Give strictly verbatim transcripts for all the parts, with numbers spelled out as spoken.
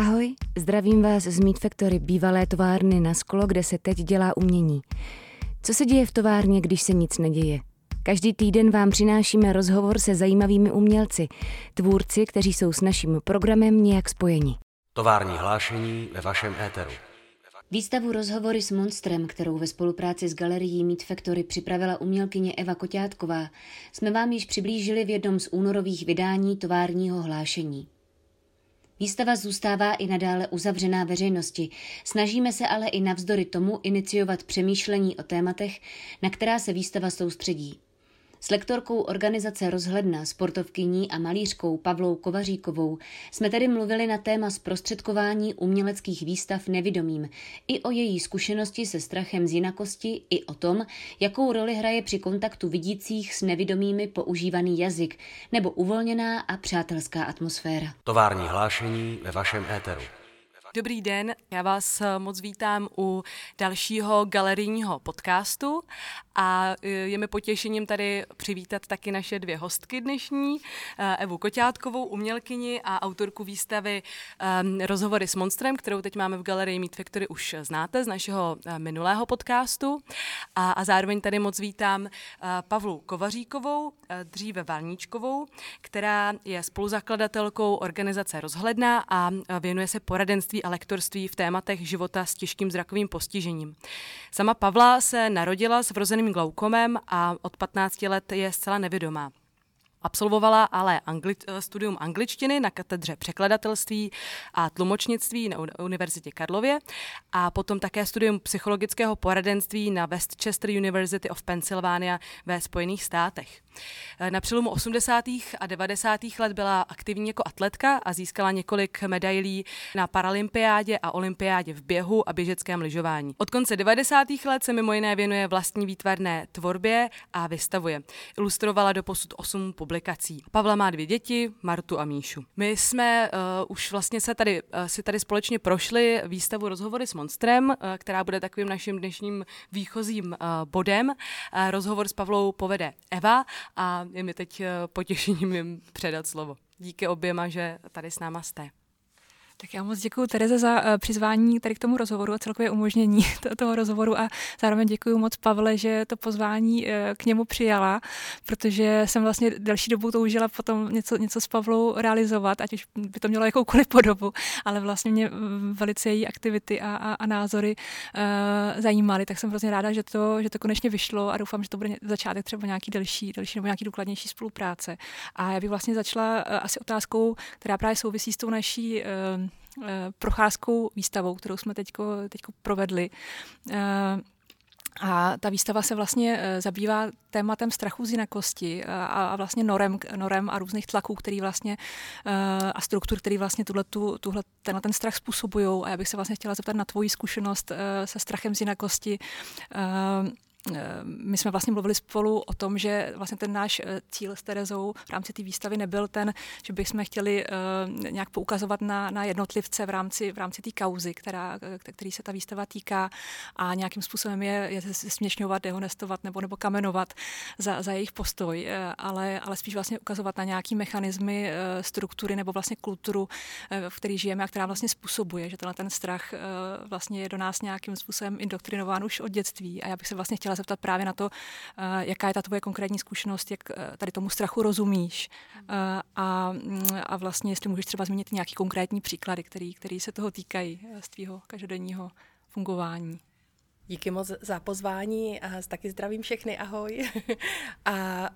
Ahoj, zdravím vás z Meet Factory, bývalé továrny na sklo, kde se teď dělá umění. Co se děje v továrně, když se nic neděje? Každý týden vám přinášíme rozhovor se zajímavými umělci, tvůrci, kteří jsou s naším programem nějak spojeni. Tovární hlášení ve vašem éteru. Výstavu Rozhovory s monstrem, kterou ve spolupráci s galerií Meet Factory připravila umělkyně Eva Kotětková, jsme vám již přiblížili v jednom z únorových vydání továrního hlášení. Výstava zůstává i nadále uzavřená veřejnosti, snažíme se ale i navzdory tomu iniciovat přemýšlení o tématech, na která se výstava soustředí. S lektorkou organizace Rozhledna, sportovkyní a malířkou Pavlou Kovaříkovou jsme tedy mluvili na téma zprostředkování uměleckých výstav nevidomým, i o její zkušenosti se strachem z jinakosti, i o tom, jakou roli hraje při kontaktu vidících s nevidomými používaný jazyk, nebo uvolněná a přátelská atmosféra. Tovární hlášení ve vašem éteru. Dobrý den, já vás moc vítám u dalšího galerijního podcastu a je mi potěšením tady přivítat taky naše dvě hostky dnešní, Evu Kotětkovou, umělkyni a autorku výstavy Rozhovory s monstrem, kterou teď máme v galerii Meet Factory, už znáte z našeho minulého podcastu. A, a zároveň tady moc vítám Pavlu Kovaříkovou, dříve Valníčkovou, která je spoluzakladatelkou organizace Rozhledna a věnuje se poradenství a lektorství v tématech života s těžkým zrakovým postižením. Sama Pavla se narodila s vrozeným glaukomem a od patnácti let je zcela nevidomá. Absolvovala ale angli- studium angličtiny na katedře překladatelství a tlumočnictví na Univerzitě Karlově a potom také studium psychologického poradenství na Westchester University of Pennsylvania ve Spojených státech. Na přelomu osmdesátých a devadesátých let byla aktivní jako atletka a získala několik medailí na Paralympiádě a olympiádě v běhu a běžeckém lyžování. Od konce devadesátých let se mimo jiné věnuje vlastní výtvarné tvorbě a vystavuje. Ilustrovala doposud osm publikací. Pavla má dvě děti, Martu a Míšu. My jsme uh, už vlastně se tady, uh, si tady společně prošli výstavu Rozhovory s monstrem, uh, která bude takovým naším dnešním výchozím uh, bodem. Uh, rozhovor s Pavlou povede Eva a je mi teď uh, potěšením jim předat slovo. Díky oběma, že tady s náma jste. Tak já moc děkuji, Tereze, za přizvání tady k tomu rozhovoru a celkově umožnění toho rozhovoru a zároveň děkuji moc Pavle, že to pozvání k němu přijala, protože jsem vlastně delší dobu toužila potom něco, něco s Pavlou realizovat, ať už by to mělo jakoukoliv podobu, ale vlastně mě velice její aktivity a, a, a názory uh, zajímaly, tak jsem hrozně ráda, že to, že to konečně vyšlo a doufám, že to bude začátek třeba nějaký delší, delší nebo nějaký důkladnější spolupráce. A já bych vlastně začala uh, asi otázkou, která právě souvisí s tou naší uh, procházkou výstavou, kterou jsme teďko, teďko provedli. A ta výstava se vlastně zabývá tématem strachu z jinakosti a, a vlastně norem, norem a různých tlaků, který vlastně a struktur, který vlastně tuhletu, tuhle, tenhle ten strach způsobují. A já bych se vlastně chtěla zeptat na tvoji zkušenost se strachem z jinakosti. My jsme vlastně mluvili spolu o tom, že vlastně ten náš cíl s Terezou v rámci té výstavy nebyl ten, že bychom chtěli nějak poukazovat na, na jednotlivce v rámci, v rámci té kauzy, která, který se ta výstava týká a nějakým způsobem je, je směšňovat, dehonestovat nebo, nebo kamenovat za, za jejich postoj, ale, ale spíš vlastně ukazovat na nějaký mechanismy, struktury nebo vlastně kulturu, v které žijeme a která vlastně způsobuje, že tenhle ten strach vlastně je do nás nějakým způsobem indoktrinován už od dětství. A já bych se vlastně chtěla zeptat právě na to, jaká je ta tvoje konkrétní zkušenost, jak tady tomu strachu rozumíš a, a vlastně jestli můžeš třeba zmínit nějaký konkrétní příklady, který, který se toho týkají z tvýho každodenního fungování. Díky moc za pozvání a taky zdravím všechny, ahoj. A, a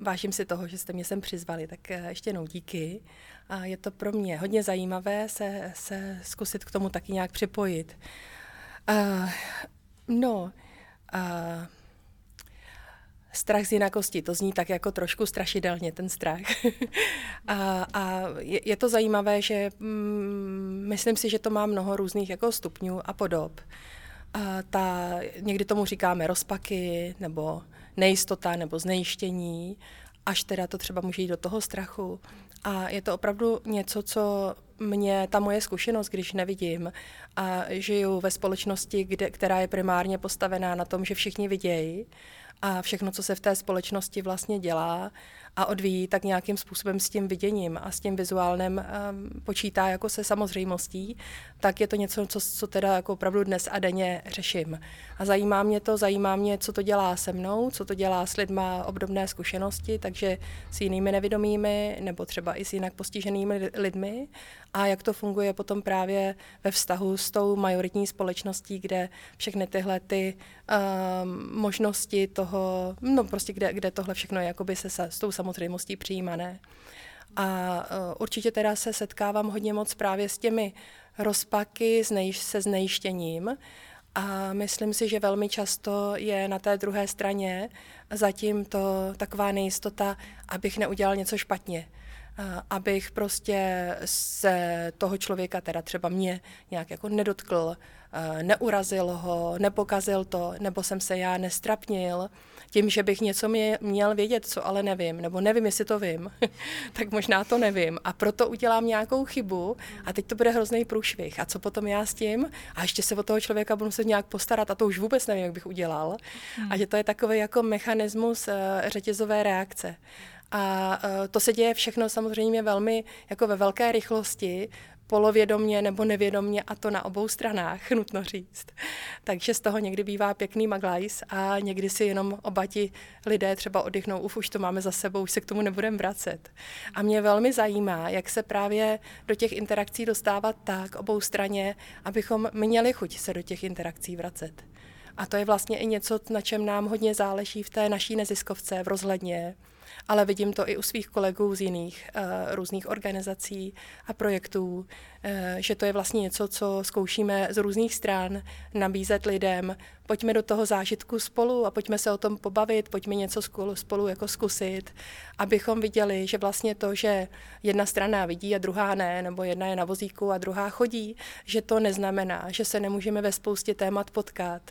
vážím si toho, že jste mě sem přizvali, tak ještě jednou díky. A je to pro mě hodně zajímavé se, se zkusit k tomu taky nějak připojit. A, no... Uh, strach z jinakosti, to zní tak jako trošku strašidelně, ten strach. a a je, je to zajímavé, že mm, myslím si, že to má mnoho různých jako stupňů a podob. Uh, ta, někdy tomu říkáme rozpaky, nebo nejistota, nebo znejištění, až teda to třeba může jít do toho strachu. A je to opravdu něco, co mě, ta moje zkušenost, když nevidím a žiju ve společnosti, kde, která je primárně postavená na tom, že všichni vidějí a všechno, co se v té společnosti vlastně dělá a odvíjí, tak nějakým způsobem s tím viděním a s tím vizuálním um, počítá jako se samozřejmostí, tak je to něco, co, co teda jako opravdu dnes a denně řeším. A zajímá mě to, zajímá mě, co to dělá se mnou, co to dělá s lidma obdobné zkušenosti, takže s jinými nevidomými nebo třeba i s jinak postiženými lidmi a jak to funguje potom právě ve vztahu s tou majoritní společností, kde všechny tyhle ty um, možnosti toho, no prostě kde, kde tohle všechno je jakoby se s tou samozřejmostí přijímané. A uh, určitě teda se setkávám hodně moc právě s těmi rozpaky se znejištěním a myslím si, že velmi často je na té druhé straně zatím to taková nejistota, abych neudělal něco špatně. Abych prostě se toho člověka, teda třeba mě, nějak jako nedotkl, neurazil ho, nepokazil to, nebo jsem se já nestrapnil tím, že bych něco mě, měl vědět, co ale nevím, nebo nevím, jestli to vím, tak možná to nevím a proto udělám nějakou chybu a teď to bude hrozný průšvih. A co potom já s tím? A ještě se o toho člověka budu muset nějak postarat a to už vůbec nevím, jak bych udělal. Hmm. A že to je takový jako mechanismus řetězové reakce. A to se děje všechno samozřejmě velmi jako ve velké rychlosti, polovědomně nebo nevědomně a to na obou stranách, nutno říct. Takže z toho někdy bývá pěkný maglajs a někdy si jenom oba ti lidé třeba oddychnou, uf, už to máme za sebou, už se k tomu nebudeme vracet. A mě velmi zajímá, jak se právě do těch interakcí dostávat tak obou straně, abychom měli chuť se do těch interakcí vracet. A to je vlastně i něco, na čem nám hodně záleží v té naší neziskovce v Rozhledně, ale vidím to i u svých kolegů z jiných uh, různých organizací a projektů, uh, že to je vlastně něco, co zkoušíme z různých stran nabízet lidem. Pojďme do toho zážitku spolu a pojďme se o tom pobavit, pojďme něco spolu, spolu jako zkusit, abychom viděli, že vlastně to, že jedna strana vidí a druhá ne, nebo jedna je na vozíku a druhá chodí, že to neznamená, že se nemůžeme ve spoustě témat potkat.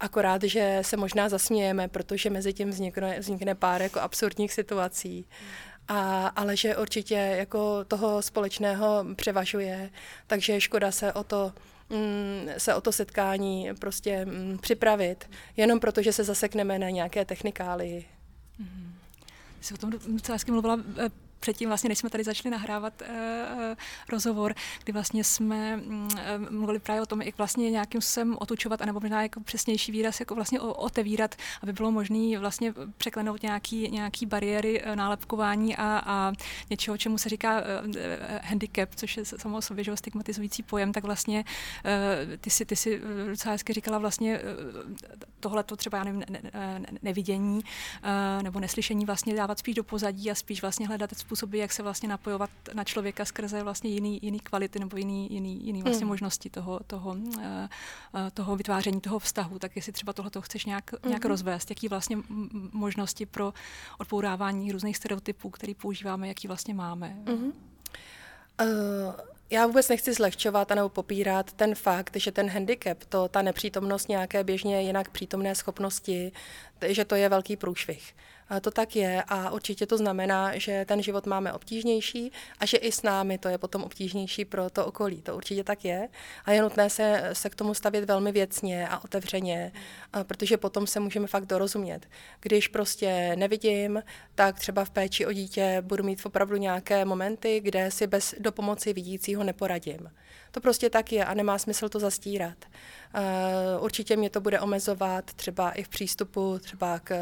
Akorát, že se možná zasmějeme, protože mezi tím vznikne, vznikne pár jako absurdních situací. A, ale že určitě jako toho společného převažuje, takže je škoda se o to, mm, se o to setkání prostě mm, připravit, jenom proto, že se zasekneme na nějaké technikálii. Mm-hmm. Jsi o tom docela hezky mluvila předtím, vlastně, než jsme tady začali nahrávat eh, rozhovor, kdy vlastně jsme eh, mluvili právě o tom, jak vlastně nějakým sem otučovat, anebo možná jako přesnější výraz, jako vlastně o, otevírat, aby bylo možné vlastně překlenout nějaký, nějaký bariéry eh, nálepkování a, a něčeho, čemu se říká eh, handicap, což je samo o sobě že, stigmatizující pojem, tak vlastně eh, ty si ty si docela hezky říkala vlastně eh, tohleto třeba, já nevím, ne, ne, nevidění eh, nebo neslyšení vlastně dávat spíš do pozadí a spíš vlastně hledat způsoby, jak se vlastně napojovat na člověka skrze vlastně jiný, jiný kvality nebo jiný, jiný, jiný vlastně hmm. možnosti toho, toho, uh, toho vytváření toho vztahu. Tak jestli třeba tohleto chceš nějak, hmm. nějak rozvést, jaký vlastně možnosti pro odpourávání různých stereotypů, který používáme, jaký vlastně máme. Hmm. Uh... Já vůbec nechci zlehčovat anebo popírat ten fakt, že ten handicap, to, ta nepřítomnost nějaké běžně jinak přítomné schopnosti, že to je velký průšvih. To tak je a určitě to znamená, že ten život máme obtížnější a že i s námi to je potom obtížnější pro to okolí. To určitě tak je a je nutné se, se k tomu stavět velmi věcně a otevřeně, protože potom se můžeme fakt dorozumět. Když prostě nevidím, tak třeba v péči o dítě budu mít opravdu nějaké momenty, kde si bez dopomoci vidící ho neporadím. To prostě tak je a nemá smysl to zastírat. Uh, určitě mě to bude omezovat třeba i v přístupu třeba k,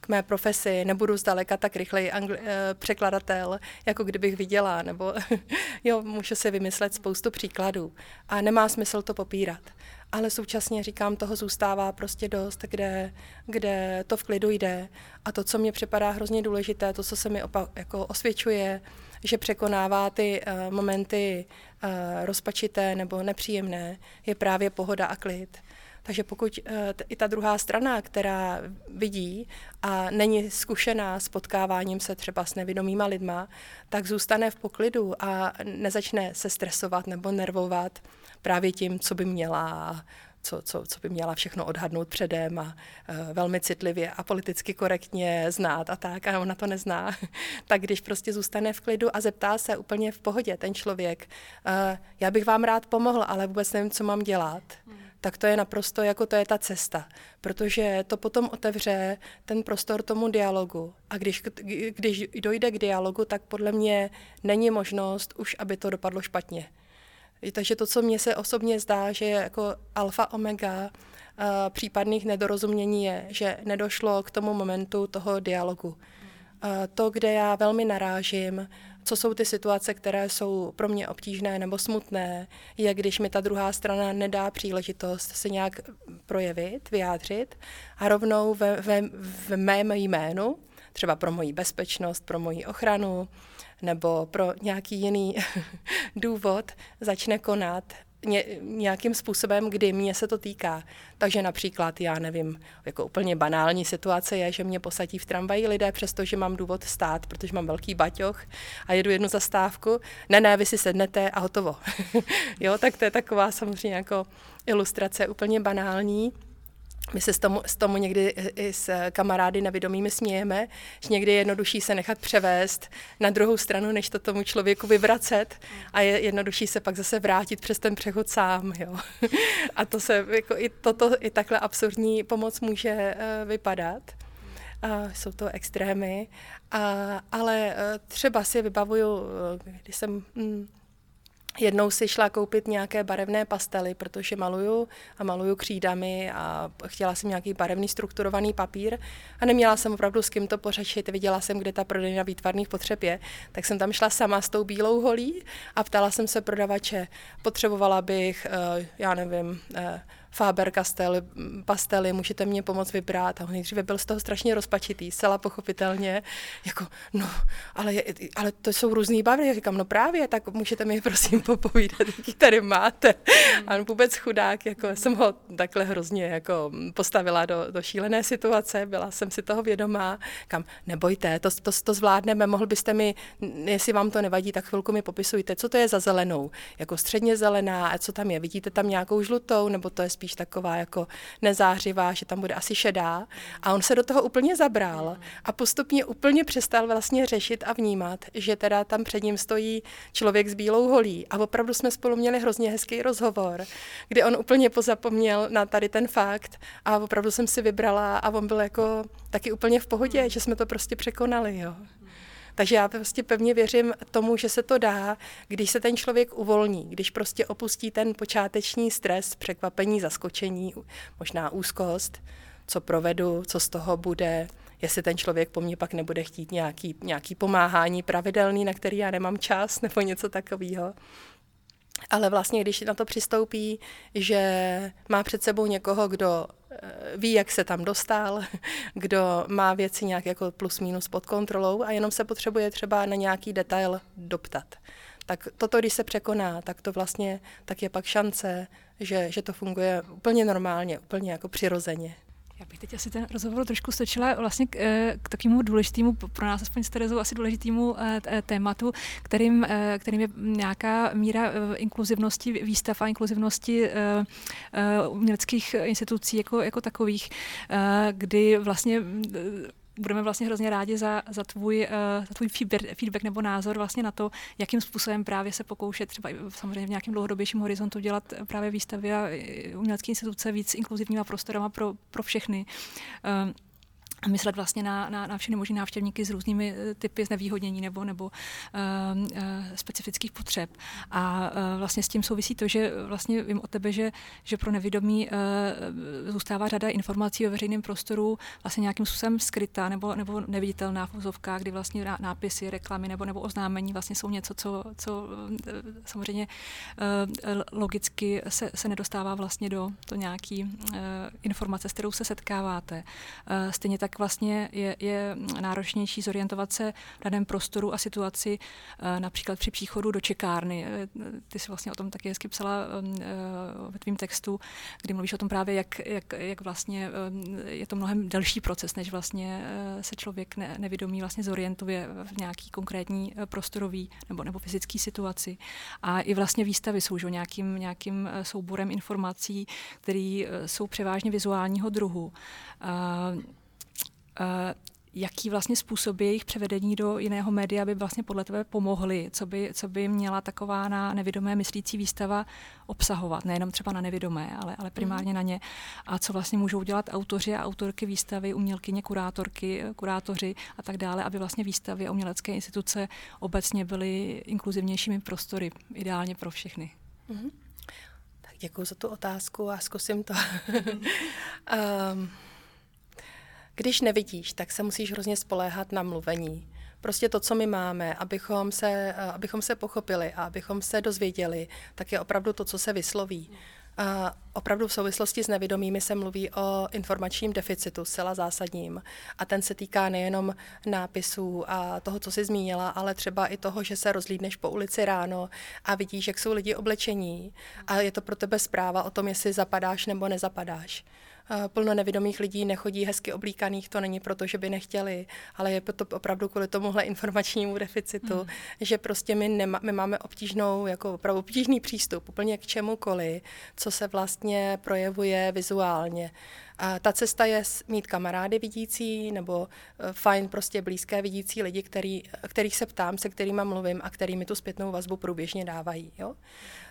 k mé profesi. Nebudu zdaleka tak rychlej angli- uh, překladatel, jako kdybych viděla, nebo jo, můžu si vymyslet spoustu příkladů. A nemá smysl to popírat. Ale současně, říkám, toho zůstává prostě dost, kde, kde to v klidu jde. A to, co mě připadá hrozně důležité, to, co se mi opa- jako osvědčuje, že překonává ty uh, momenty uh, rozpačité nebo nepříjemné, je právě pohoda a klid. Takže pokud uh, t- i ta druhá strana, která vidí a není zkušená s potkáváním se třeba s nevidomýma lidma, tak zůstane v poklidu a nezačne se stresovat nebo nervovat právě tím, co by měla, co, co, co by měla všechno odhadnout předem a uh, velmi citlivě a politicky korektně znát a tak, a ona to nezná. Tak když prostě zůstane v klidu a zeptá se úplně v pohodě ten člověk, uh, já bych vám rád pomohl, ale vůbec nevím, co mám dělat, tak to je naprosto, jako to je ta cesta, protože to potom otevře ten prostor tomu dialogu. A když, když dojde k dialogu, tak podle mě není možnost už, aby to dopadlo špatně. Takže to, co mně se osobně zdá, že je jako alfa omega uh, případných nedorozumění je, že nedošlo k tomu momentu toho dialogu. Uh, to, kde já velmi narážím, co jsou ty situace, které jsou pro mě obtížné nebo smutné, je, když mi ta druhá strana nedá příležitost se nějak projevit, vyjádřit a rovnou ve, ve, v mém jménu, třeba pro moji bezpečnost, pro moji ochranu nebo pro nějaký jiný důvod, začne konat ně, nějakým způsobem, kdy mě se to týká. Takže například, já nevím, jako úplně banální situace je, že mě posadí v tramvaji lidé, přestože mám důvod stát, protože mám velký baťoch a jedu jednu zastávku. Ne, ne, vy si sednete a hotovo. Jo, tak to je taková samozřejmě jako ilustrace úplně banální. My se s tomu, s tomu někdy i s kamarády nevědomými smějeme, že někdy je jednodušší se nechat převést na druhou stranu, než to tomu člověku vyvracet, a je jednodušší se pak zase vrátit přes ten přechod sám. Jo. A to se, jako i, toto, i takhle absurdní pomoc může uh, vypadat. Uh, jsou to extrémy. Uh, ale uh, třeba si vybavuju, uh, když jsem... Mm, jednou si šla koupit nějaké barevné pastely, protože maluju a maluju křídami a chtěla jsem nějaký barevný strukturovaný papír a neměla jsem opravdu s kým to pořešit. Viděla jsem, kde ta prodejna výtvarných potřeb je, tak jsem tam šla sama s tou bílou holí a ptala jsem se prodavače, potřebovala bych, já nevím, Faber-Castell pastely, můžete mě pomoct vybrat. A on nejdříve byl z toho strašně rozpačitý, zcela pochopitelně. Jako, no, ale, ale to jsou různý barvy. Já říkám, no právě, tak můžete mi prosím popovídat, jaký tady máte. Mm. A vůbec chudák, jako jsem ho takhle hrozně jako postavila do, do šílené situace, byla jsem si toho vědomá. Říkám, nebojte, to, to, to zvládneme, mohl byste mi, jestli vám to nevadí, tak chvilku mi popisujte, co to je za zelenou, jako středně zelená, a co tam je, vidíte tam nějakou žlutou, nebo to je spíš taková jako nezářivá, že tam bude asi šedá. A on se do toho úplně zabral a postupně úplně přestal vlastně řešit a vnímat, že teda tam před ním stojí člověk s bílou holí. A opravdu jsme spolu měli hrozně hezký rozhovor, kdy on úplně pozapomněl na tady ten fakt a opravdu jsem si vybrala a on byl jako taky úplně v pohodě, že jsme to prostě překonali, jo. Takže já prostě pevně věřím tomu, že se to dá, když se ten člověk uvolní, když prostě opustí ten počáteční stres, překvapení, zaskočení, možná úzkost, co provedu, co z toho bude, jestli ten člověk po mně pak nebude chtít nějaký, nějaký pomáhání pravidelný, na který já nemám čas, nebo něco takového. Ale vlastně, když na to přistoupí, že má před sebou někoho, kdo ví, jak se tam dostal, kdo má věci nějak jako plus minus pod kontrolou a jenom se potřebuje třeba na nějaký detail doptat. Tak toto, když se překoná, tak to vlastně, tak je pak šance, že, že to funguje úplně normálně, úplně jako přirozeně. Já bych teď asi ten rozhovor trošku stočila vlastně k, k takovému důležitému, pro nás aspoň s Terezou, asi důležitému tématu, kterým, kterým je nějaká míra inkluzivnosti výstav a inkluzivnosti uměleckých institucí jako, jako takových, kdy vlastně... Budeme vlastně hrozně rádi za, za, tvůj, za tvůj feedback nebo názor vlastně na to, jakým způsobem právě se pokoušet třeba samozřejmě v nějakém dlouhodobějším horizontu dělat právě výstavy a umělecké instituce víc inkluzivníma prostorama pro, pro všechny. Myslet vlastně na, na, na všechny možné návštěvníky s různými typy znevýhodnění nebo, nebo uh, uh, specifických potřeb. A uh, vlastně s tím souvisí to, že vlastně vím o tebe, že, že pro nevědomí uh, zůstává řada informací o veřejném prostoru vlastně nějakým způsobem skrytá nebo, nebo neviditelná v uvozovkách, kdy vlastně nápisy, reklamy nebo, nebo oznámení vlastně jsou něco, co, co samozřejmě uh, logicky se, se nedostává vlastně do, do nějaký uh, informace, s kterou se setkáváte. Uh, stejně tak tak vlastně je, je náročnější zorientovat se v daném prostoru a situaci například při příchodu do čekárny. Ty jsi vlastně o tom taky hezky psala ve tvým textu, kdy mluvíš o tom právě, jak, jak, jak vlastně je to mnohem delší proces, než vlastně se člověk ne, nevědomí vlastně zorientuje v nějaký konkrétní prostorový nebo, nebo fyzický situaci. A i vlastně výstavy jsou že, nějakým, nějakým souborem informací, které jsou převážně vizuálního druhu. Uh, jaký vlastně způsoby jejich převedení do jiného média by vlastně podle tebe pomohly, co by, co by měla taková na nevidomé myslící výstava obsahovat, nejenom třeba na nevidomé, ale, ale primárně mm. na ně, a co vlastně můžou dělat autoři a autorky výstavy, umělkyně, kurátorky, kurátoři a tak dále, aby vlastně výstavy a umělecké instituce obecně byly inkluzivnějšími prostory, ideálně pro všechny. Mm. Tak děkuji za tu otázku a zkusím to. um. Když nevidíš, tak se musíš hrozně spoléhat na mluvení. Prostě to, co my máme, abychom se, abychom se pochopili a abychom se dozvěděli, tak je opravdu to, co se vysloví. A opravdu v souvislosti s nevidomými se mluví o informačním deficitu, zcela zásadním. A ten se týká nejenom nápisů a toho, co jsi zmínila, ale třeba i toho, že se rozlídneš po ulici ráno a vidíš, jak jsou lidi oblečení. A je to pro tebe zpráva o tom, jestli zapadáš nebo nezapadáš. Plno nevidomých lidí nechodí hezky oblíkaných, to není proto, že by nechtěli, ale je to opravdu kvůli tomuhle informačnímu deficitu, mm. že prostě my, nema, my máme obtížnou, jako opravdu obtížný přístup úplně k čemukoli, co se vlastně projevuje vizuálně. A ta cesta je mít kamarády vidící nebo fajn prostě blízké vidící lidi, který, kterých se ptám, se kterými mluvím a kterými tu zpětnou vazbu průběžně dávají. Jo?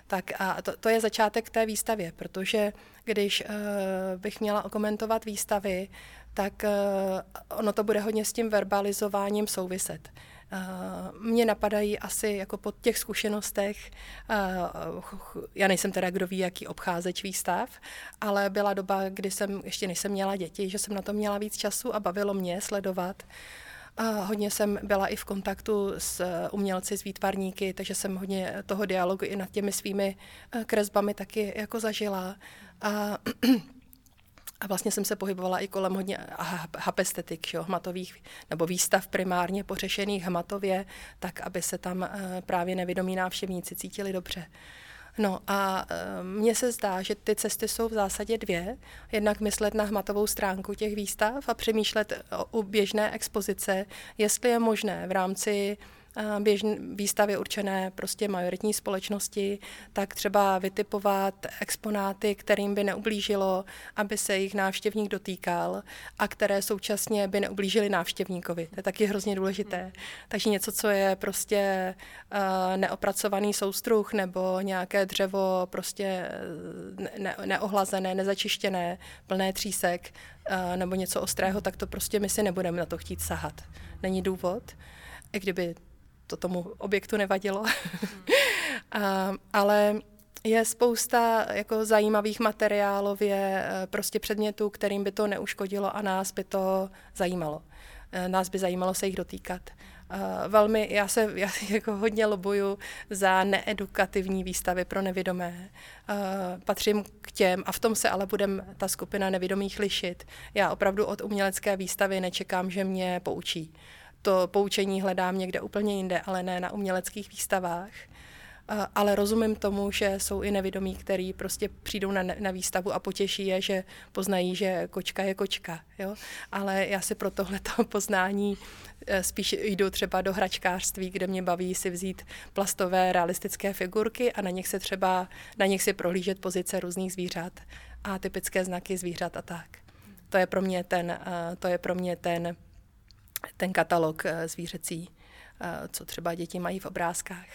Tak a to, to je začátek té výstavě, protože když uh, bych měla okomentovat výstavy, tak uh, ono to bude hodně s tím verbalizováním souviset. Uh, mně napadají asi jako po těch zkušenostech, uh, já nejsem teda kdo ví, jaký obcházeč výstav, ale byla doba, kdy jsem, ještě než jsem měla děti, že jsem na to měla víc času a bavilo mě sledovat. A hodně jsem byla i v kontaktu s umělci, s výtvarníky, takže jsem hodně toho dialogu i nad těmi svými kresbami taky jako zažila. A, a vlastně jsem se pohybovala i kolem hodně hapestetik, jo, hmatových, nebo výstav primárně pořešených hmatově, tak aby se tam právě nevidomí návštěvníci cítili dobře. No a mně se zdá, že ty cesty jsou v zásadě dvě. Jednak myslet na hmatovou stránku těch výstav a přemýšlet u běžné expozice, jestli je možné v rámci běžné výstavy určené prostě majoritní společnosti, tak třeba vytipovat exponáty, kterým by neublížilo, aby se jich návštěvník dotýkal a které současně by neublížily návštěvníkovi. To je taky hrozně důležité. Takže něco, co je prostě neopracovaný soustruh nebo nějaké dřevo prostě ne- neohlazené, nezačištěné, plné třísek nebo něco ostrého, tak to prostě my si nebudeme na to chtít sahat. Není důvod, i kdyby to tomu objektu nevadilo. A, ale je spousta jako zajímavých materiálově prostě předmětů, kterým by to neuškodilo a nás by to zajímalo. Nás by zajímalo se jich dotýkat. A velmi, já se já jako hodně lobuju za needukativní výstavy pro nevidomé. A patřím k těm, a v tom se ale budem ta skupina nevidomých lišit. Já opravdu od umělecké výstavy nečekám, že mě poučí. To poučení hledám někde úplně jinde, ale ne na uměleckých výstavách. Ale rozumím tomu, že jsou i nevidomí, kteří prostě přijdou na, na výstavu a potěší je, že poznají, že kočka je kočka. Jo? Ale já si pro tohleto poznání spíš jdu třeba do hračkářství, kde mě baví si vzít plastové realistické figurky a na nich se třeba, na nich si prohlížet pozice různých zvířat a typické znaky zvířat a tak. To je pro mě ten, to je pro mě ten ten katalog zvířecí, co třeba děti mají v obrázkách.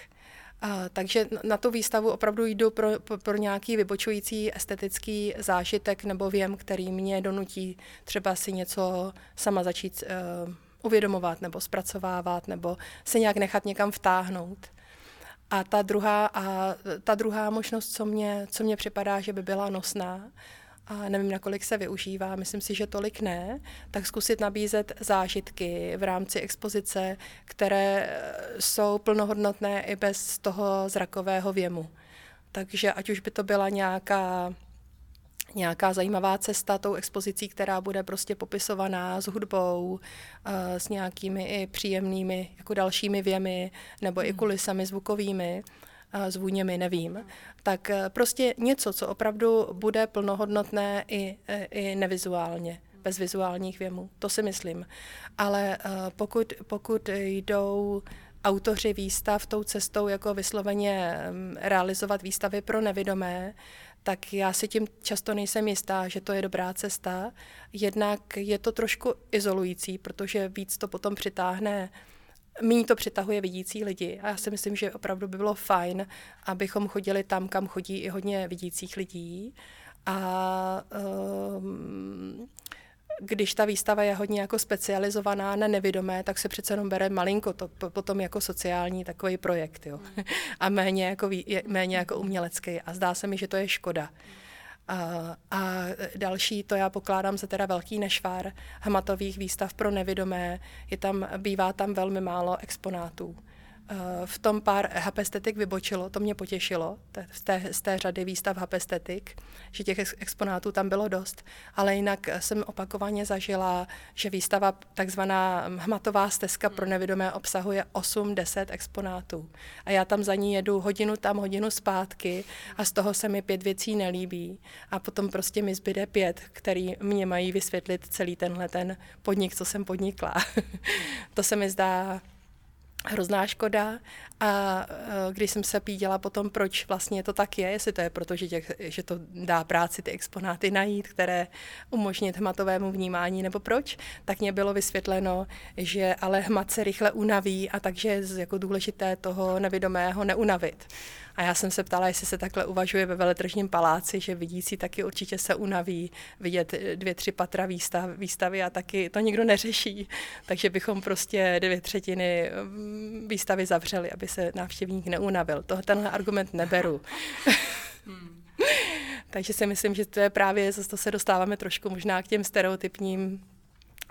Takže na tu výstavu opravdu jdu pro, pro nějaký vybočující estetický zážitek nebo věm, který mě donutí třeba si něco sama začít uvědomovat nebo zpracovávat nebo se nějak nechat někam vtáhnout. A ta druhá, a ta druhá možnost, co mě, co mě připadá, že by byla nosná, a nevím, nakolik se využívá, myslím si, že tolik ne, tak zkusit nabízet zážitky v rámci expozice, které jsou plnohodnotné i bez toho zrakového věmu. Takže ať už by to byla nějaká, nějaká zajímavá cesta tou expozicí, která bude prostě popisovaná s hudbou, s nějakými i příjemnými jako dalšími věmy nebo i kulisami zvukovými, s vůněmi, nevím, tak prostě něco, co opravdu bude plnohodnotné i, i nevizuálně, bez vizuálních věmů, to si myslím. Ale pokud, pokud jdou autoři výstav tou cestou jako vysloveně realizovat výstavy pro nevidomé, tak já si tím často nejsem jistá, že to je dobrá cesta. Jednak je to trošku izolující, protože víc to potom přitáhne, míň to přitahuje vidící lidi. A já si myslím, že opravdu by bylo fajn, abychom chodili tam, kam chodí i hodně vidících lidí. A um, když ta výstava je hodně jako specializovaná na nevidomé, tak se přece jenom bere malinko to potom jako sociální takový projekt, jo. A méně jako, méně jako umělecký. A zdá se mi, že to je škoda. A, a další, to já pokládám za teda velký nešvar hmatových výstav pro nevidomé. Je tam, bývá tam velmi málo exponátů. V tom pár hapestetik vybočilo, to mě potěšilo, z té, z té řady výstav hapestetik, že těch exponátů tam bylo dost, ale jinak jsem opakovaně zažila, že výstava takzvaná hmatová stezka pro nevidomé obsahuje osm deset exponátů. A já tam za ní jedu hodinu tam, hodinu zpátky a z toho se mi pět věcí nelíbí. A potom prostě mi zbyde pět, který mě mají vysvětlit celý tenhle ten podnik, co jsem podnikla. To se mi zdá hrozná škoda. A když jsem se píděla potom, proč vlastně to tak je, jestli to je proto, že, těch, že to dá práci ty exponáty najít, které umožní hmatovému vnímání, nebo proč, tak mě bylo vysvětleno, že ale hmat se rychle unaví a takže je jako důležité toho nevidomého neunavit. A já jsem se ptala, jestli se takhle uvažuje ve Veletržním paláci, že vidící taky určitě se unaví vidět dvě, tři patra výstav, výstavy a taky to nikdo neřeší. Takže bychom prostě dvě třetiny výstavy zavřeli, aby se návštěvník neunavil. Tohle, tenhle argument neberu. hmm. Takže si myslím, že to je právě, zase to se dostáváme trošku možná k těm stereotypním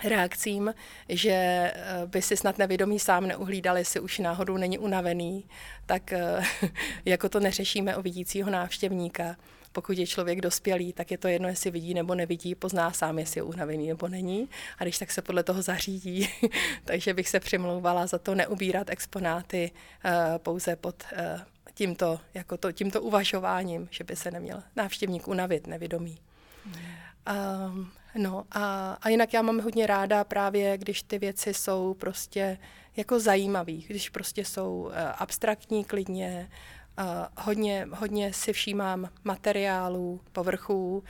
reakcím, že by si snad nevědomí sám neuhlídal, jestli už náhodou není unavený, tak jako to neřešíme o vidícího návštěvníka. Pokud je člověk dospělý, tak je to jedno, jestli vidí nebo nevidí, pozná sám, jestli je unavený nebo není. A když tak se podle toho zařídí, takže bych se přimlouvala za to neubírat exponáty uh, pouze pod uh, tímto, jako to, tímto uvažováním, že by se neměl návštěvník unavit, nevědomý. Uh, no a, a jinak já mám hodně ráda právě, když ty věci jsou prostě jako zajímavý, když prostě jsou uh, abstraktní klidně, uh, hodně, hodně si všímám materiálů, povrchů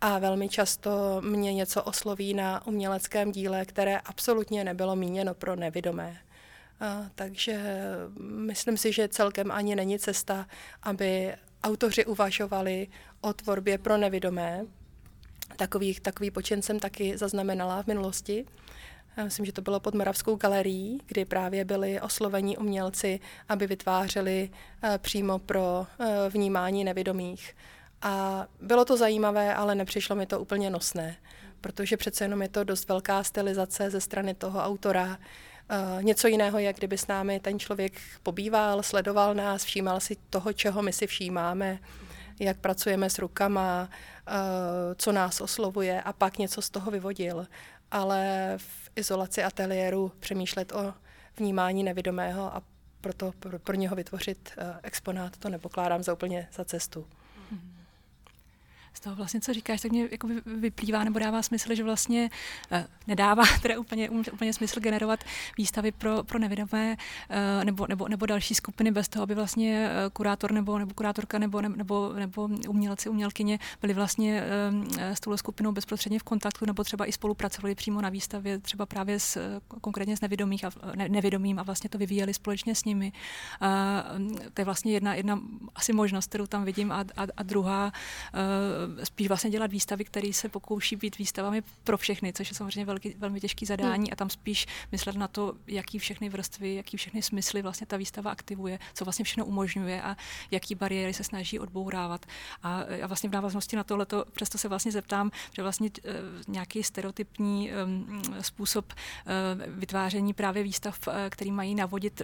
a velmi často mě něco osloví na uměleckém díle, které absolutně nebylo míněno pro nevidomé. Uh, takže myslím si, že celkem ani není cesta, aby autoři uvažovali o tvorbě pro nevidomé. Takový, takový počin jsem taky zaznamenala v minulosti. Já myslím, že to bylo pod Moravskou galerií, kdy právě byli osloveni umělci, aby vytvářeli uh, přímo pro uh, vnímání nevidomých. A bylo to zajímavé, ale nepřišlo mi to úplně nosné, protože přece jenom je to dost velká stylizace ze strany toho autora. Uh, něco jiného je, kdyby s námi ten člověk pobýval, sledoval nás, všímal si toho, čeho my si všímáme, jak pracujeme s rukama, co nás oslovuje a pak něco z toho vyvodil. Ale v izolaci ateliéru přemýšlet o vnímání nevidomého a proto pro, pro něho vytvořit exponát, to nepokládám za úplně za cestu. Z toho vlastně, co říkáš, tak mě jako vyplývá nebo dává smysl, že vlastně eh, nedává teda úplně, úplně smysl generovat výstavy pro, pro nevidomé eh, nebo, nebo, nebo další skupiny bez toho, aby vlastně kurátor nebo, nebo kurátorka nebo, nebo, nebo umělci, umělkyně byli vlastně eh, s touhle skupinou bezprostředně v kontaktu nebo třeba i spolupracovali přímo na výstavě třeba právě s, konkrétně s nevidomých a, ne, nevidomým a vlastně to vyvíjeli společně s nimi. Eh, to je vlastně jedna, jedna asi možnost, kterou tam vidím a, a, a druhá eh, spíš vlastně dělat výstavy, které se pokouší být výstavami pro všechny, což je samozřejmě velký, velmi těžké zadání a tam spíš myslet na to, jaký všechny vrstvy, jaký všechny smysly vlastně ta výstava aktivuje, co vlastně všechno umožňuje a jaký bariéry se snaží odbourávat. A, a vlastně v návaznosti na tohleto, přesto se vlastně zeptám, že vlastně e, nějaký stereotypní e, způsob e, vytváření právě výstav, e, který mají navodit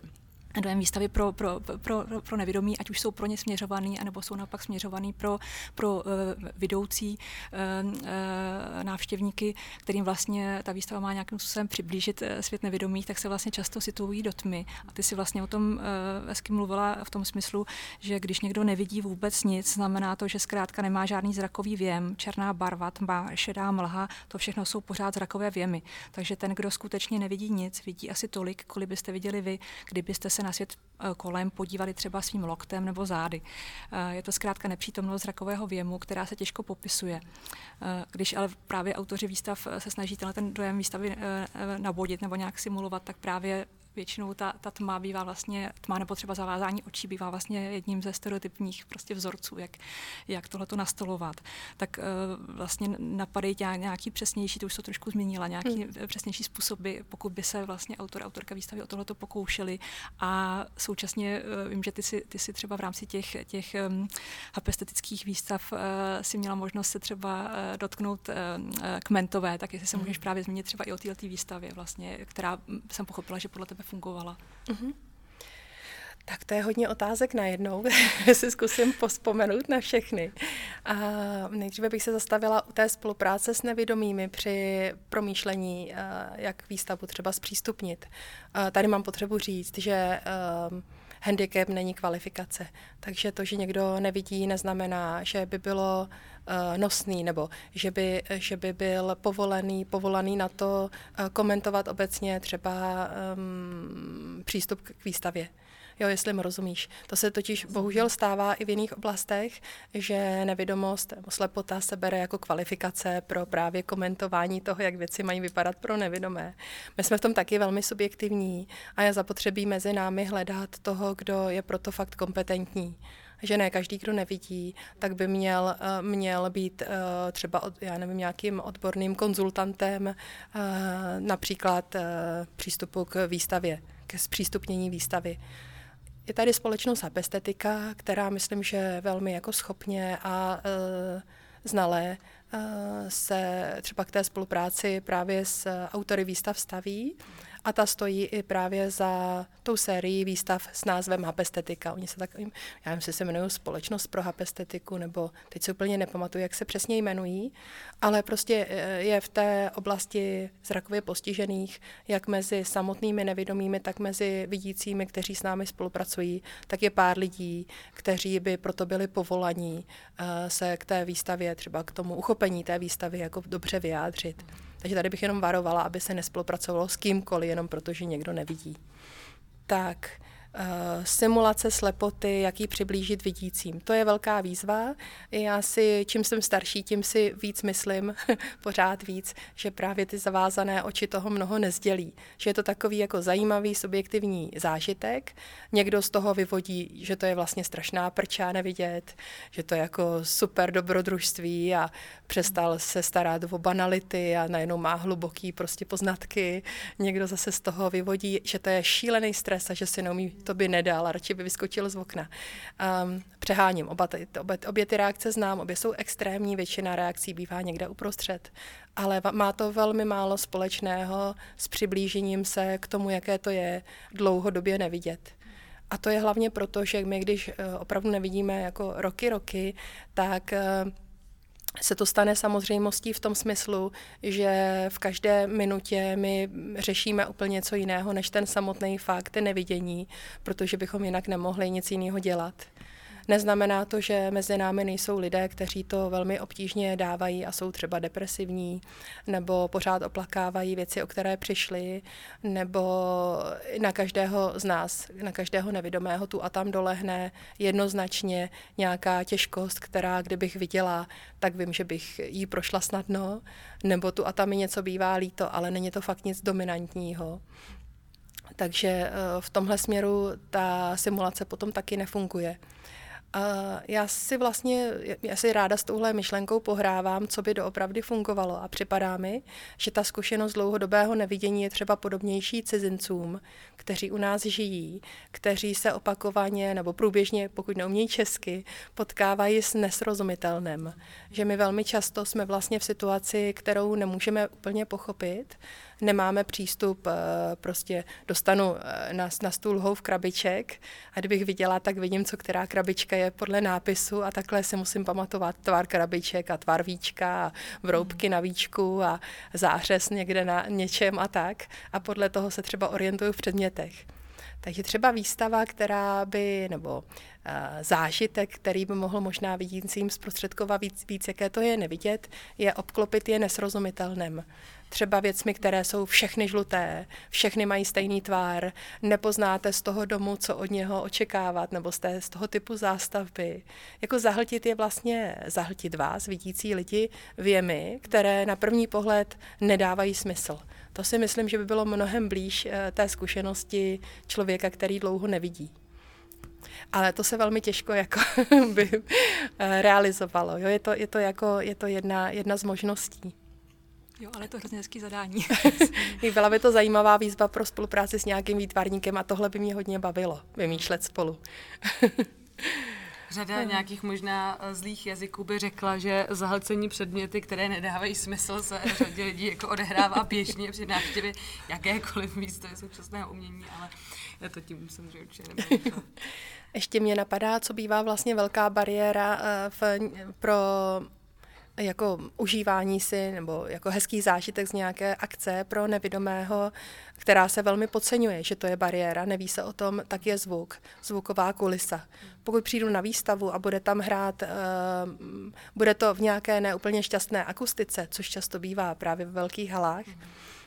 dojem výstavy pro, pro, pro, pro nevidomí, ať už jsou pro ně směřovaný, anebo jsou naopak směřovaný pro, pro uh, vidoucí uh, uh, návštěvníky, kterým vlastně ta výstava má nějakým způsobem přiblížit svět nevidomých, tak se vlastně často situují do tmy. A ty si vlastně o tom uh, s kým mluvila v tom smyslu, že když někdo nevidí vůbec nic, znamená to, že zkrátka nemá žádný zrakový věm, černá barva, tma, šedá mlha, to všechno jsou pořád zrakové věmy. Takže ten, kdo skutečně nevidí nic, vidí asi tolik, kolik byste viděli vy, kdybyste se se na svět kolem podívali třeba svým loktem nebo zády. Je to zkrátka nepřítomnost zrakového věmu, která se těžko popisuje. Když ale právě autoři výstav se snaží tenhle ten dojem výstavy nabodit nebo nějak simulovat, tak právě většinou ta, ta tma bývá vlastně, tma nebo třeba zavázání očí bývá vlastně jedním ze stereotypních prostě vzorců, jak, jak tohleto nastolovat. Tak uh, vlastně napadají nějaký přesnější, to už se trošku změnila, nějaký hmm. přesnější způsoby, pokud by se vlastně autor, autorka výstavy o tohleto pokoušeli. A současně uh, vím, že ty si, ty si třeba v rámci těch, těch um, hapestetických výstav uh, si měla možnost se třeba uh, dotknout uh, kmentové, tak jestli se hmm. můžeš právě zmínit třeba i o této výstavě vlastně, která jsem pochopila, že podle tebe fungovala. Uh-huh. Tak to je hodně otázek najednou, si zkusím povzpomenout na všechny. A nejdříve bych se zastavila u té spolupráce s nevědomými při promýšlení, jak výstavu třeba zpřístupnit. Tady mám potřebu říct, že handicap není kvalifikace, takže to, že někdo nevidí, neznamená, že by bylo nosný nebo že by, že by byl povolený, povolaný na to komentovat obecně třeba um, přístup k výstavě. Jo, jestli mi rozumíš. To se totiž bohužel stává i v jiných oblastech, že nevědomost, slepota se bere jako kvalifikace pro právě komentování toho, jak věci mají vypadat pro nevědomé. My jsme v tom taky velmi subjektivní a je zapotřebí mezi námi hledat toho, kdo je proto fakt kompetentní. Že ne každý, kdo nevidí, tak by měl, měl být třeba od, já nevím, nějakým odborným konzultantem, například přístupu k výstavě, ke zpřístupnění výstavy. Je tady společnost Hapestetika, která myslím, že velmi jako schopně a e, znalé e, se třeba k té spolupráci právě s autory výstav staví a ta stojí i právě za tou sérií výstav s názvem Hapestetika. Oni se tak, já nevím, se jmenují Společnost pro hapestetiku, nebo teď se úplně nepamatuju, jak se přesně jmenují, ale prostě je v té oblasti zrakově postižených, jak mezi samotnými nevědomými, tak mezi vidícími, kteří s námi spolupracují, tak je pár lidí, kteří by proto byli povolaní se k té výstavě, třeba k tomu uchopení té výstavy, jako dobře vyjádřit. Takže tady bych jenom varovala, aby se nespolupracovalo s kýmkoliv, jenom protože někdo nevidí. Tak, uh, simulace slepoty, jak ji přiblížit vidícím. To je velká výzva. Já si, čím jsem starší, tím si víc myslím, pořád víc, že právě ty zavázané oči toho mnoho nezdělí. Že je to takový jako zajímavý subjektivní zážitek. Někdo z toho vyvodí, že to je vlastně strašná prča nevidět, že to je jako super dobrodružství a přestal se starat o banality a najednou má hluboký prostě poznatky. Někdo zase z toho vyvodí, že to je šílený stres a že si neumí, to by nedal a radši by vyskočil z okna. Um, přeháním, oba ty, obě, obě ty reakce znám, obě jsou extrémní, většina reakcí bývá někde uprostřed, ale má to velmi málo společného s přiblížením se k tomu, jaké to je dlouhodobě nevidět. A to je hlavně proto, že my, když opravdu nevidíme jako roky, roky, tak se to stane samozřejmostí v tom smyslu, že v každé minutě my řešíme úplně něco jiného než ten samotný fakt nevidění, protože bychom jinak nemohli nic jiného dělat. Neznamená to, že mezi námi nejsou lidé, kteří to velmi obtížně dávají a jsou třeba depresivní, nebo pořád oplakávají věci, o které přišli, nebo na každého z nás, na každého nevidomého tu a tam dolehne jednoznačně nějaká těžkost, která kdybych viděla, tak vím, že bych jí prošla snadno, nebo tu a tam mi něco bývá líto, ale není to fakt nic dominantního. Takže v tomhle směru ta simulace potom taky nefunguje. Uh, já si vlastně, já si ráda s touhle myšlenkou pohrávám, co by doopravdy fungovalo a připadá mi, že ta zkušenost dlouhodobého nevidění je třeba podobnější cizincům, kteří u nás žijí, kteří se opakovaně nebo průběžně, pokud neumějí česky, potkávají s nesrozumitelným. Že my velmi často jsme vlastně v situaci, kterou nemůžeme úplně pochopit, nemáme přístup, prostě dostanu na, na stůl houv krabiček a kdybych viděla, tak vidím, co která krabička je podle nápisu a takhle si musím pamatovat tvar krabiček a tvar víčka a vroubky na víčku a zářez někde na něčem a tak a podle toho se třeba orientuju v předmětech. Takže třeba výstava, která by, nebo zážitek, který by mohl možná vidícím zprostředkovat víc, víc, jaké to je nevidět, je obklopit je nesrozumitelným. Třeba věcmi, které jsou všechny žluté, všechny mají stejný tvar, nepoznáte z toho domu, co od něho očekávat, nebo z, té, z toho typu zástavby. Jako zahltit je vlastně, zahltit vás, vidící lidi, věmi, které na první pohled nedávají smysl. To si myslím, že by bylo mnohem blíž té zkušenosti člověka, který dlouho nevidí. Ale to se velmi těžko jako by realizovalo. Jo? Je, to, je, to jako, je to jedna, jedna z možností. Jo, ale to je hrozně hezký zadání. Byla by to zajímavá výzva pro spolupráci s nějakým výtvarníkem a tohle by mě hodně bavilo, vymýšlet spolu. Řada nějakých možná zlých jazyků by řekla, že zahlcení předměty, které nedávají smysl, se řadě lidí jako odehrává běžně při návštěvě jakékoliv výstavy současného umění, ale já to tím samozřejmě určitě nemůžu. Ještě mě napadá, co bývá vlastně velká bariéra v, pro jako užívání si nebo jako hezký zážitek z nějaké akce pro nevidomého, která se velmi podceňuje, že to je bariéra, neví se o tom, tak je zvuk, zvuková kulisa. Pokud přijdu na výstavu a bude tam hrát, uh, bude to v nějaké neúplně šťastné akustice, což často bývá právě v velkých halách,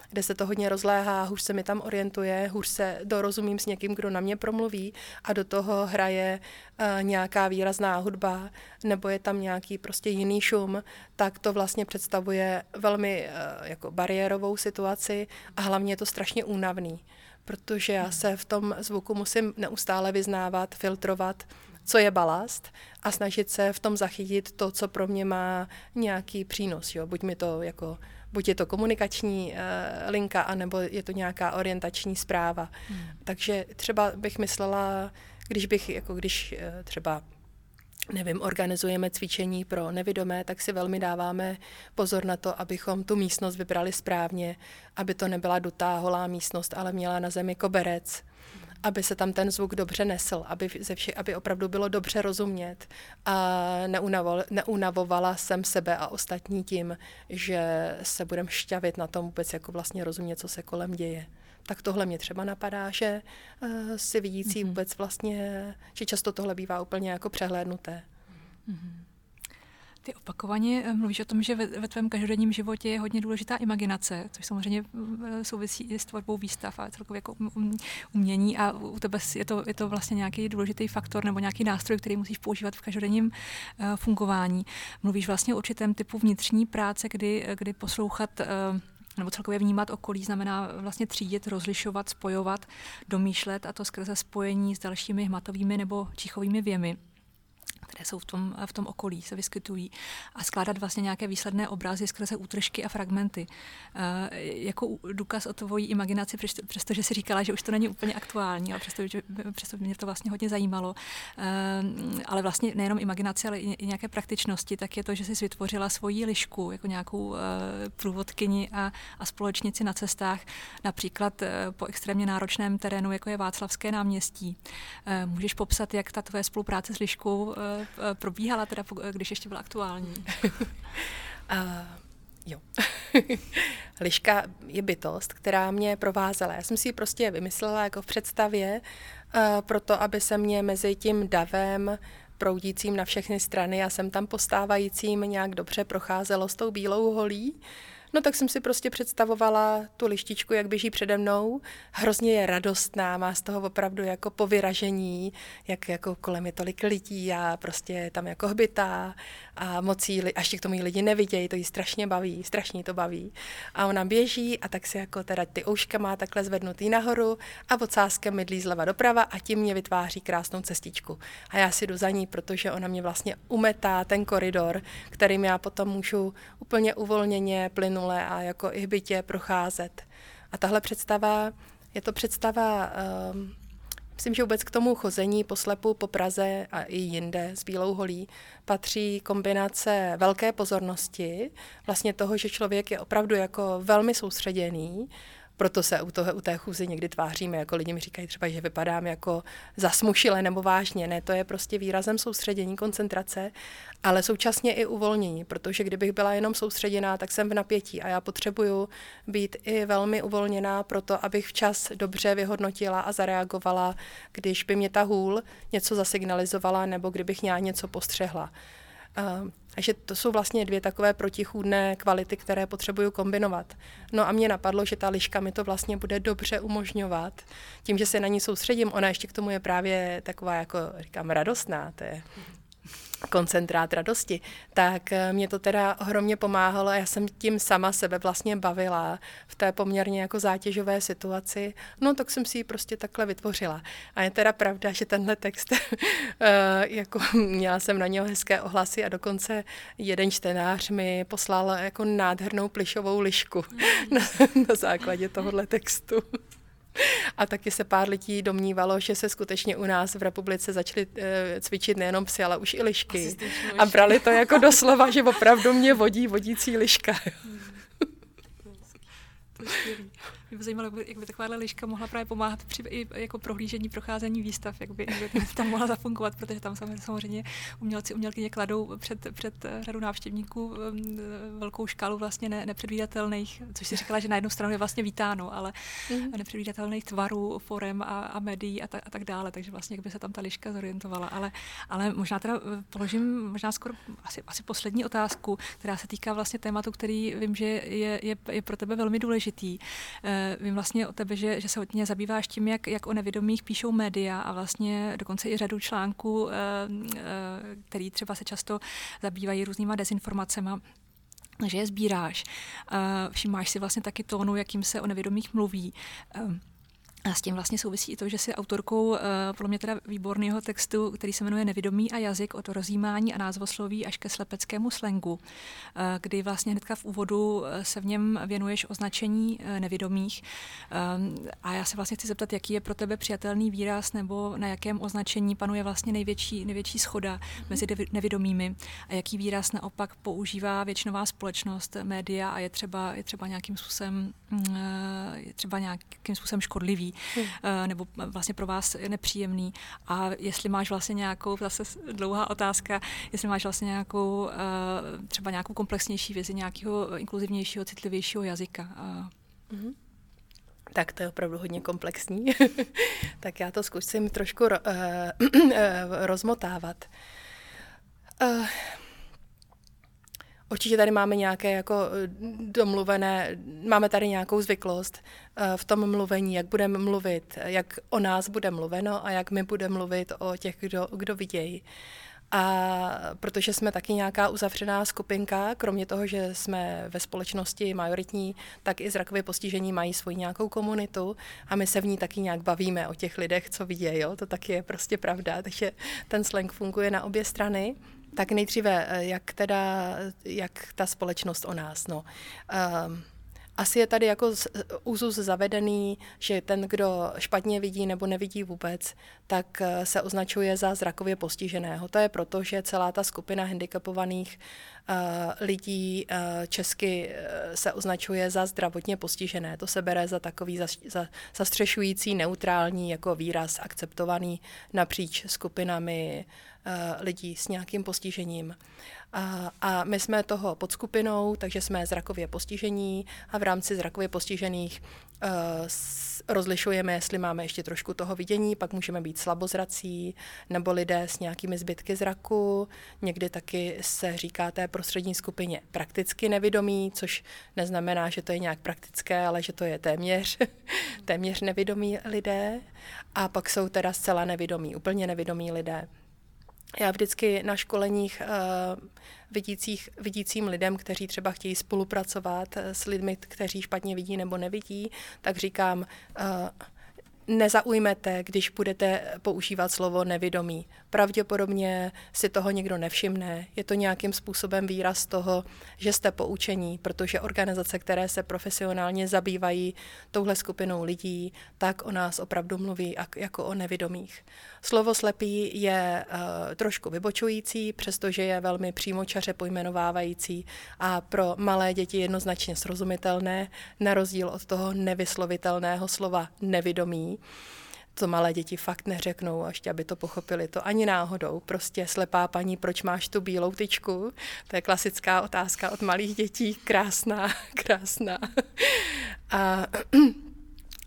kde se to hodně rozléhá, hůř se mi tam orientuje, hůř se dorozumím s někým, kdo na mě promluví a do toho hraje uh, nějaká výrazná hudba nebo je tam nějaký prostě jiný šum, tak to vlastně představuje velmi uh, jako bariérovou situaci a hlavně je to strašně únavný, protože já se v tom zvuku musím neustále vyznávat, filtrovat, co je balast a snažit se v tom zachytit to, co pro mě má nějaký přínos. Jo? Buď mi to jako Buď je to komunikační uh, linka, anebo je to nějaká orientační zpráva. Hmm. Takže třeba bych myslela, když bych, jako když uh, třeba, nevím, organizujeme cvičení pro nevidomé, tak si velmi dáváme pozor na to, abychom tu místnost vybrali správně, aby to nebyla dutá holá místnost, ale měla na zemi koberec, aby se tam ten zvuk dobře nesl, aby, ze vši, aby opravdu bylo dobře rozumět a neunavovala, neunavovala jsem sebe a ostatní tím, že se budem šťavit na tom vůbec jako vlastně rozumět, co se kolem děje. Tak tohle mě třeba napadá, že uh, si vidící mm-hmm. vůbec vlastně, že často tohle bývá úplně jako přehlédnuté. Mm-hmm. Ty opakovaně mluvíš o tom, že ve, ve tvém každodenním životě je hodně důležitá imaginace, což samozřejmě souvisí i s tvorbou výstav a celkově jako umění a u tebe je to, je to vlastně nějaký důležitý faktor nebo nějaký nástroj, který musíš používat v každodenním uh, fungování. Mluvíš vlastně o určitém typu vnitřní práce, kdy, kdy poslouchat uh, nebo celkově vnímat okolí znamená vlastně třídit, rozlišovat, spojovat, domýšlet a to skrze spojení s dalšími hmatovými nebo čichovými věmi, které jsou v tom, v tom okolí, se vyskytují, a skládat vlastně nějaké výsledné obrazy skrze útržky a fragmenty. E, jako důkaz o tvojí imaginaci, přestože jsi říkala, že už to není úplně aktuální, ale přesto, že, přesto mě to vlastně hodně zajímalo, e, ale vlastně nejenom imaginaci, ale i nějaké praktičnosti, tak je to, že jsi vytvořila svoji lišku, jako nějakou e, průvodkyni a, a společnici na cestách, například e, po extrémně náročném terénu, jako je Václavské náměstí. E, můžeš popsat, jak ta tvoje spolupráce s liškou e, probíhala teda, když ještě byla aktuální. A, jo. Liška je bytost, která mě provázela. Já jsem si ji prostě vymyslela jako v představě, uh, proto, aby se mě mezi tím davem proudícím na všechny strany a sem tam postávajícím nějak dobře procházelo s tou bílou holí. No tak jsem si prostě představovala tu lištičku, jak běží přede mnou. Hrozně je radostná, má z toho opravdu jako povyražení, jak jako kolem je tolik lidí a prostě tam jako hbitá a moc jí, až těch tomu jí lidi nevidějí, to jí strašně baví, strašně to baví. A ona běží a tak si jako teda ty ouška má takhle zvednutý nahoru a ocáskem mydlí zleva doprava a tím mě vytváří krásnou cestičku. A já si jdu za ní, protože ona mě vlastně umetá ten koridor, kterým já potom můžu úplně uvolněně plynout a jako i hbitě procházet. A tahle představa, je to představa, um, myslím, že vůbec k tomu chození po slepu, po Praze a i jinde s bílou holí patří kombinace velké pozornosti, vlastně toho, že člověk je opravdu jako velmi soustředěný, Proto se u, toho, u té chůzy někdy tváříme, jako lidi mi říkají třeba, že vypadám jako zasmušile nebo vážně. Ne, to je prostě výrazem soustředění, koncentrace, ale současně i uvolnění, protože kdybych byla jenom soustředěná, tak jsem v napětí a já potřebuju být i velmi uvolněná proto, abych včas dobře vyhodnotila a zareagovala, když by mě ta hůl něco zasignalizovala nebo kdybych já něco postřehla. Uh, takže to jsou vlastně dvě takové protichůdné kvality, které potřebuju kombinovat. No a mě napadlo, že ta liška mi to vlastně bude dobře umožňovat. Tím, že se na ní soustředím, ona ještě k tomu je právě taková, jako říkám, radostná, to je koncentrát radosti, tak mě to teda ohromně pomáhalo a já jsem tím sama sebe vlastně bavila v té poměrně jako zátěžové situaci, no tak jsem si ji prostě takhle vytvořila. A je teda pravda, že tenhle text, jako měla jsem na něho hezké ohlasy a dokonce jeden čtenář mi poslal jako nádhernou plišovou lišku na, na základě tohohle textu. A taky se pár lidí domnívalo, že se skutečně u nás v republice začaly cvičit nejenom psy, ale už i lišky. A brali to jako doslova, že opravdu mě vodí vodící liška. Mě by zajímalo, jak by takováhle liška mohla právě pomáhat při i jako prohlížení, procházení výstav, jak by, jak by tam mohla zafungovat, protože tam samozřejmě umělci umělkyně kladou před, před řadu návštěvníků velkou škálu vlastně ne, nepředvídatelných, což si říkala, že na jednu stranu je vlastně vítáno, ale mm-hmm. nepředvídatelných tvarů, forem a, a médií a, ta, a tak dále, takže vlastně jak by se tam ta liška zorientovala, ale, ale možná teda položím možná skoro asi, asi poslední otázku, která se týká vlastně tématu, který vím, že je, je, je pro tebe velmi důležitý. Vím vlastně o tebe, že, že se hodně zabýváš tím, jak, jak o nevědomých píšou média a vlastně dokonce i řadu článků, který třeba se často zabývají různýma dezinformacema, že je sbíráš. Všimáš si vlastně taky tónu, jakým se o nevědomých mluví. A s tím vlastně souvisí i to, že jsi autorkou uh, podle mě teda výborného textu, který se jmenuje Nevědomí a jazyk od rozjímání a názvosloví až ke slepeckému slengu, uh, kdy vlastně hnedka v úvodu se v něm věnuješ označení uh, nevědomých. Um, a já se vlastně chci zeptat, jaký je pro tebe přijatelný výraz nebo na jakém označení panuje vlastně největší, největší shoda mm-hmm. mezi devi- nevědomými a jaký výraz naopak používá většinová společnost, média a je třeba, je třeba, nějakým, způsobem, uh, je třeba nějakým způsobem škodlivý. Hmm. nebo vlastně pro vás nepříjemný. A jestli máš vlastně nějakou, zase dlouhá otázka, jestli máš vlastně nějakou, třeba nějakou komplexnější vězi, nějakého inkluzivnějšího, citlivějšího jazyka. Hmm. Tak to je opravdu hodně komplexní. Tak já to zkusím trošku ro- rozmotávat. Uh. Určitě tady máme nějaké jako domluvené, máme tady nějakou zvyklost v tom mluvení, jak budeme mluvit, jak o nás bude mluveno a jak my budeme mluvit o těch, kdo, kdo vidějí. A protože jsme taky nějaká uzavřená skupinka, kromě toho, že jsme ve společnosti majoritní, tak i zrakově postižení mají svoji nějakou komunitu a my se v ní taky nějak bavíme o těch lidech, co vidějí, jo? To taky je prostě pravda, takže ten slang funguje na obě strany. Tak nejdříve, jak teda, jak ta společnost o nás, no. Um, asi je tady jako úzus zavedený, že ten, kdo špatně vidí nebo nevidí vůbec, tak se označuje za zrakově postiženého. To je proto, že celá ta skupina handicapovaných uh, lidí uh, česky se označuje za zdravotně postižené. To se bere za takový zastřešující, neutrální jako výraz akceptovaný napříč skupinami lidí s nějakým postižením. A, a my jsme toho podskupinou, takže jsme zrakově postižení a v rámci zrakově postižených uh, rozlišujeme, jestli máme ještě trošku toho vidění, pak můžeme být slabozrací nebo lidé s nějakými zbytky zraku. Někdy taky se říká té prostřední skupině prakticky nevidomí, což neznamená, že to je nějak praktické, ale že to je téměř, téměř nevidomí lidé. A pak jsou teda zcela nevidomí, úplně nevidomí lidé. Já vždycky na školeních uh, vidících, vidícím lidem, kteří třeba chtějí spolupracovat s lidmi, kteří špatně vidí nebo nevidí, tak říkám, uh, nezaujmete, když budete používat slovo nevidomí. Pravděpodobně si toho nikdo nevšimne. Je to nějakým způsobem výraz toho, že jste poučení, protože organizace, které se profesionálně zabývají touhle skupinou lidí, tak o nás opravdu mluví jako o nevidomých. Slovo slepý je uh, trošku vybočující, přestože je velmi přímočaře pojmenovávající a pro malé děti jednoznačně srozumitelné, na rozdíl od toho nevyslovitelného slova nevidomí. Co malé děti fakt neřeknou, až aby to pochopili, to ani náhodou. Prostě slepá paní, proč máš tu bílou tyčku? To je klasická otázka od malých dětí, krásná, krásná. A,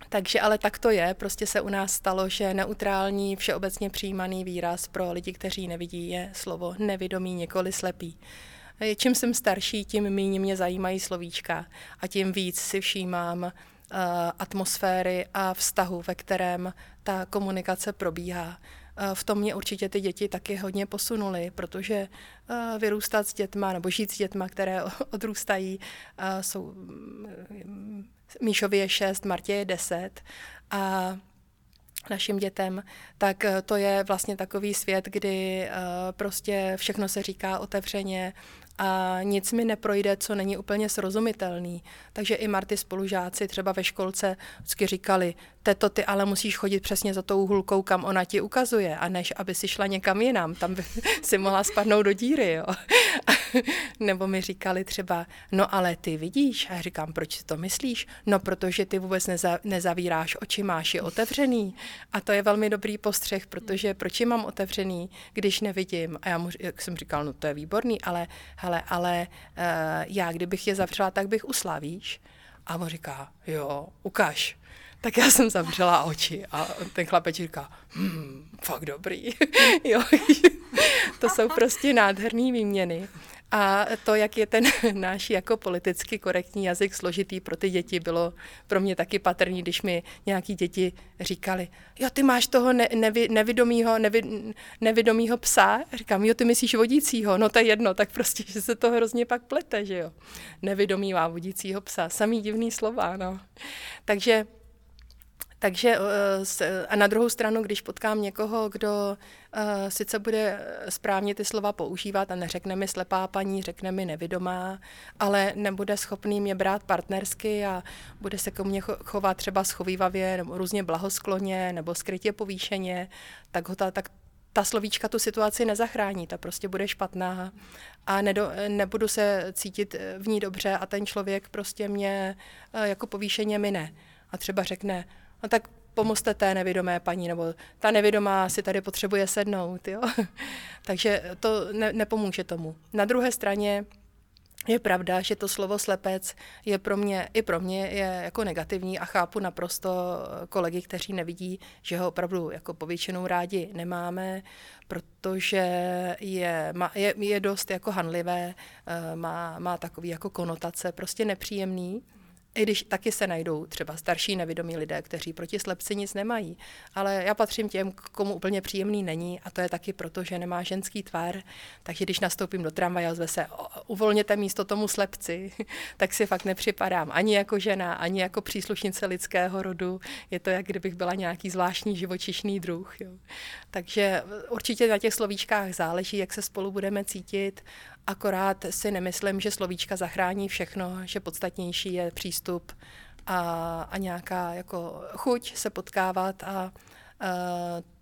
takže ale tak to je, prostě se u nás stalo, že neutrální, všeobecně přijímaný výraz pro lidi, kteří nevidí, je slovo nevidomí, nikoli slepý. Čím jsem starší, tím méně mě zajímají slovíčka a tím víc si všímám atmosféry a vztahu, ve kterém ta komunikace probíhá. V tom mě určitě ty děti taky hodně posunuly, protože vyrůstat s dětma nebo žít s dětma, které odrůstají, jsou Míšovi je šest, Martě je deset a našim dětem, tak to je vlastně takový svět, kdy prostě všechno se říká otevřeně a nic mi neprojde, co není úplně srozumitelný. Takže i Marty spolužáci třeba ve školce vždycky říkali, teto, ty ale musíš chodit přesně za tou hulkou, kam ona ti ukazuje, a než aby si šla někam jinam, tam by si mohla spadnout do díry. Jo. Nebo mi říkali třeba, no ale ty vidíš, a já říkám, proč si to myslíš? No protože ty vůbec neza, nezavíráš oči, máš je otevřený. A to je velmi dobrý postřeh, protože proč je mám otevřený, když nevidím? A já mu, jak jsem říkal, no to je výborný, ale hele, ale uh, já kdybych je zavřela, tak bych uslavíš. A on říká, jo, ukaž. Tak já jsem zavřela oči a ten chlapec říká, hm, fakt dobrý. Jo, to jsou prostě nádherný výměny. A to, jak je ten náš jako politicky korektní jazyk složitý pro ty děti, bylo pro mě taky patrný, když mi nějaký děti říkali, jo, ty máš toho ne- nevi- nevidomýho, nevi- nevidomýho psa? Říkám, jo, ty myslíš vodícího? No to je jedno, tak prostě, že se to hrozně pak plete, že jo. Nevidomý má vodícího psa, samý divný slova, no. Takže... Takže a na druhou stranu, když potkám někoho, kdo sice bude správně ty slova používat a neřekne mi slepá paní, řekne mi nevidomá, ale nebude schopný mě brát partnersky a bude se ke mně chovat třeba schovívavě nebo různě blahoskloně nebo skrytě povýšeně, tak ho ta, tak ta slovíčka tu situaci nezachrání, ta prostě bude špatná a nedo, nebudu se cítit v ní dobře a ten člověk prostě mě jako povýšeně mine a třeba řekne, no tak pomozte té nevidomé paní, nebo ta nevidomá si tady potřebuje sednout, jo. Takže to ne, nepomůže tomu. Na druhé straně je pravda, že to slovo slepec je pro mě, i pro mě je jako negativní a chápu naprosto kolegy, kteří nevidí, že ho opravdu jako povětšinou rádi nemáme, protože je, je, je dost jako hanlivé, má, má takový jako konotace, prostě nepříjemný. I když taky se najdou třeba starší nevidomí lidé, kteří proti slepci nic nemají. Ale já patřím těm, komu úplně příjemný není, a to je taky proto, že nemá ženský tvar. Takže když nastoupím do tramvaje a ozve se, uvolněte místo tomu slepci, tak si fakt nepřipadám ani jako žena, ani jako příslušnice lidského rodu. Je to, jak kdybych byla nějaký zvláštní živočišný druh. Jo. Takže určitě na těch slovíčkách záleží, jak se spolu budeme cítit. Akorát si nemyslím, že slovíčka zachrání všechno, že podstatnější je přístup a, a nějaká jako chuť se potkávat a, a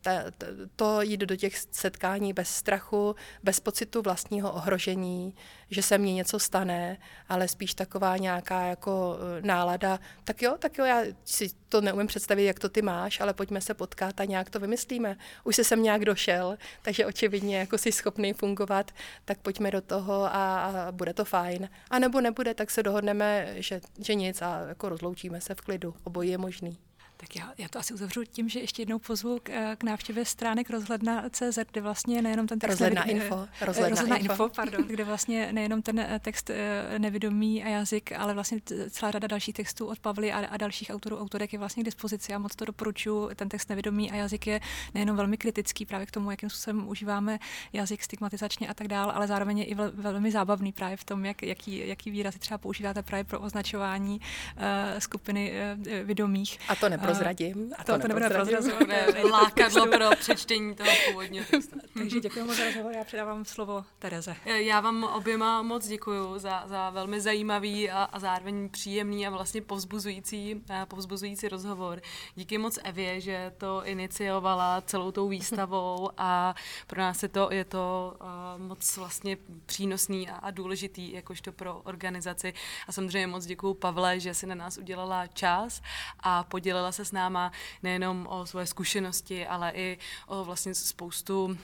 t, t, to jít do těch setkání bez strachu, bez pocitu vlastního ohrožení, že se mně něco stane, ale spíš taková nějaká jako nálada, tak jo, tak jo, já si to neumím představit, jak to ty máš, ale pojďme se potkat a nějak to vymyslíme. Už se sem nějak došel, takže očividně jako jsi schopný fungovat, tak pojďme do toho a, a bude to fajn. A nebo nebude, tak se dohodneme, že, že nic a jako rozloučíme se v klidu. Obojí je možný. Tak já, já to asi uzavřu tím, že ještě jednou pozvu k, k návštěvě stránek rozhledna tečka cé zet, kde vlastně nejenom ten text... Rozhledna nevidí, info. Rozhledna, rozhledna info, info, pardon, kde vlastně nejenom ten text nevidomý a jazyk, ale vlastně celá řada dalších textů od Pavly a, a dalších autorů, autorek je vlastně k dispozici. Já moc to doporučuji. Ten text nevidomý a jazyk je nejenom velmi kritický právě k tomu, jakým způsobem užíváme jazyk stigmatizačně a tak dál, ale zároveň je i vel, velmi zábavný právě v tom, jak, jaký, jaký výrazy třeba používáte právě pro označování uh, skupiny uh, vidomých. A to neprozradím. A to, to nebudeme prozrazovat. Ne, lákadlo pro přečtení toho původního textu. Takže děkuji moc za rozhovor, já předávám slovo Tereze. Já vám oběma moc děkuji za, za velmi zajímavý a, a zároveň příjemný a vlastně povzbuzující, povzbuzující rozhovor. Díky moc Evě, že to iniciovala celou tou výstavou a pro nás je to, je to uh, moc vlastně přínosný a, a důležitý, jakožto pro organizaci. A samozřejmě moc děkuji Pavle, že si na nás udělala čas a podělila se s náma nejenom o své zkušenosti, ale i o vlastně spoustu uh,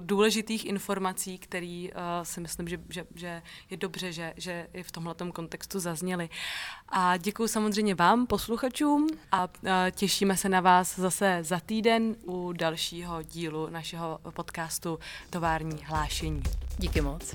důležitých informací, které uh, si myslím, že, že, že je dobře, že, že i v tomhletom kontextu zazněly. A děkuji samozřejmě vám, posluchačům, a uh, těšíme se na vás zase za týden u dalšího dílu našeho podcastu Tovární hlášení. Díky moc.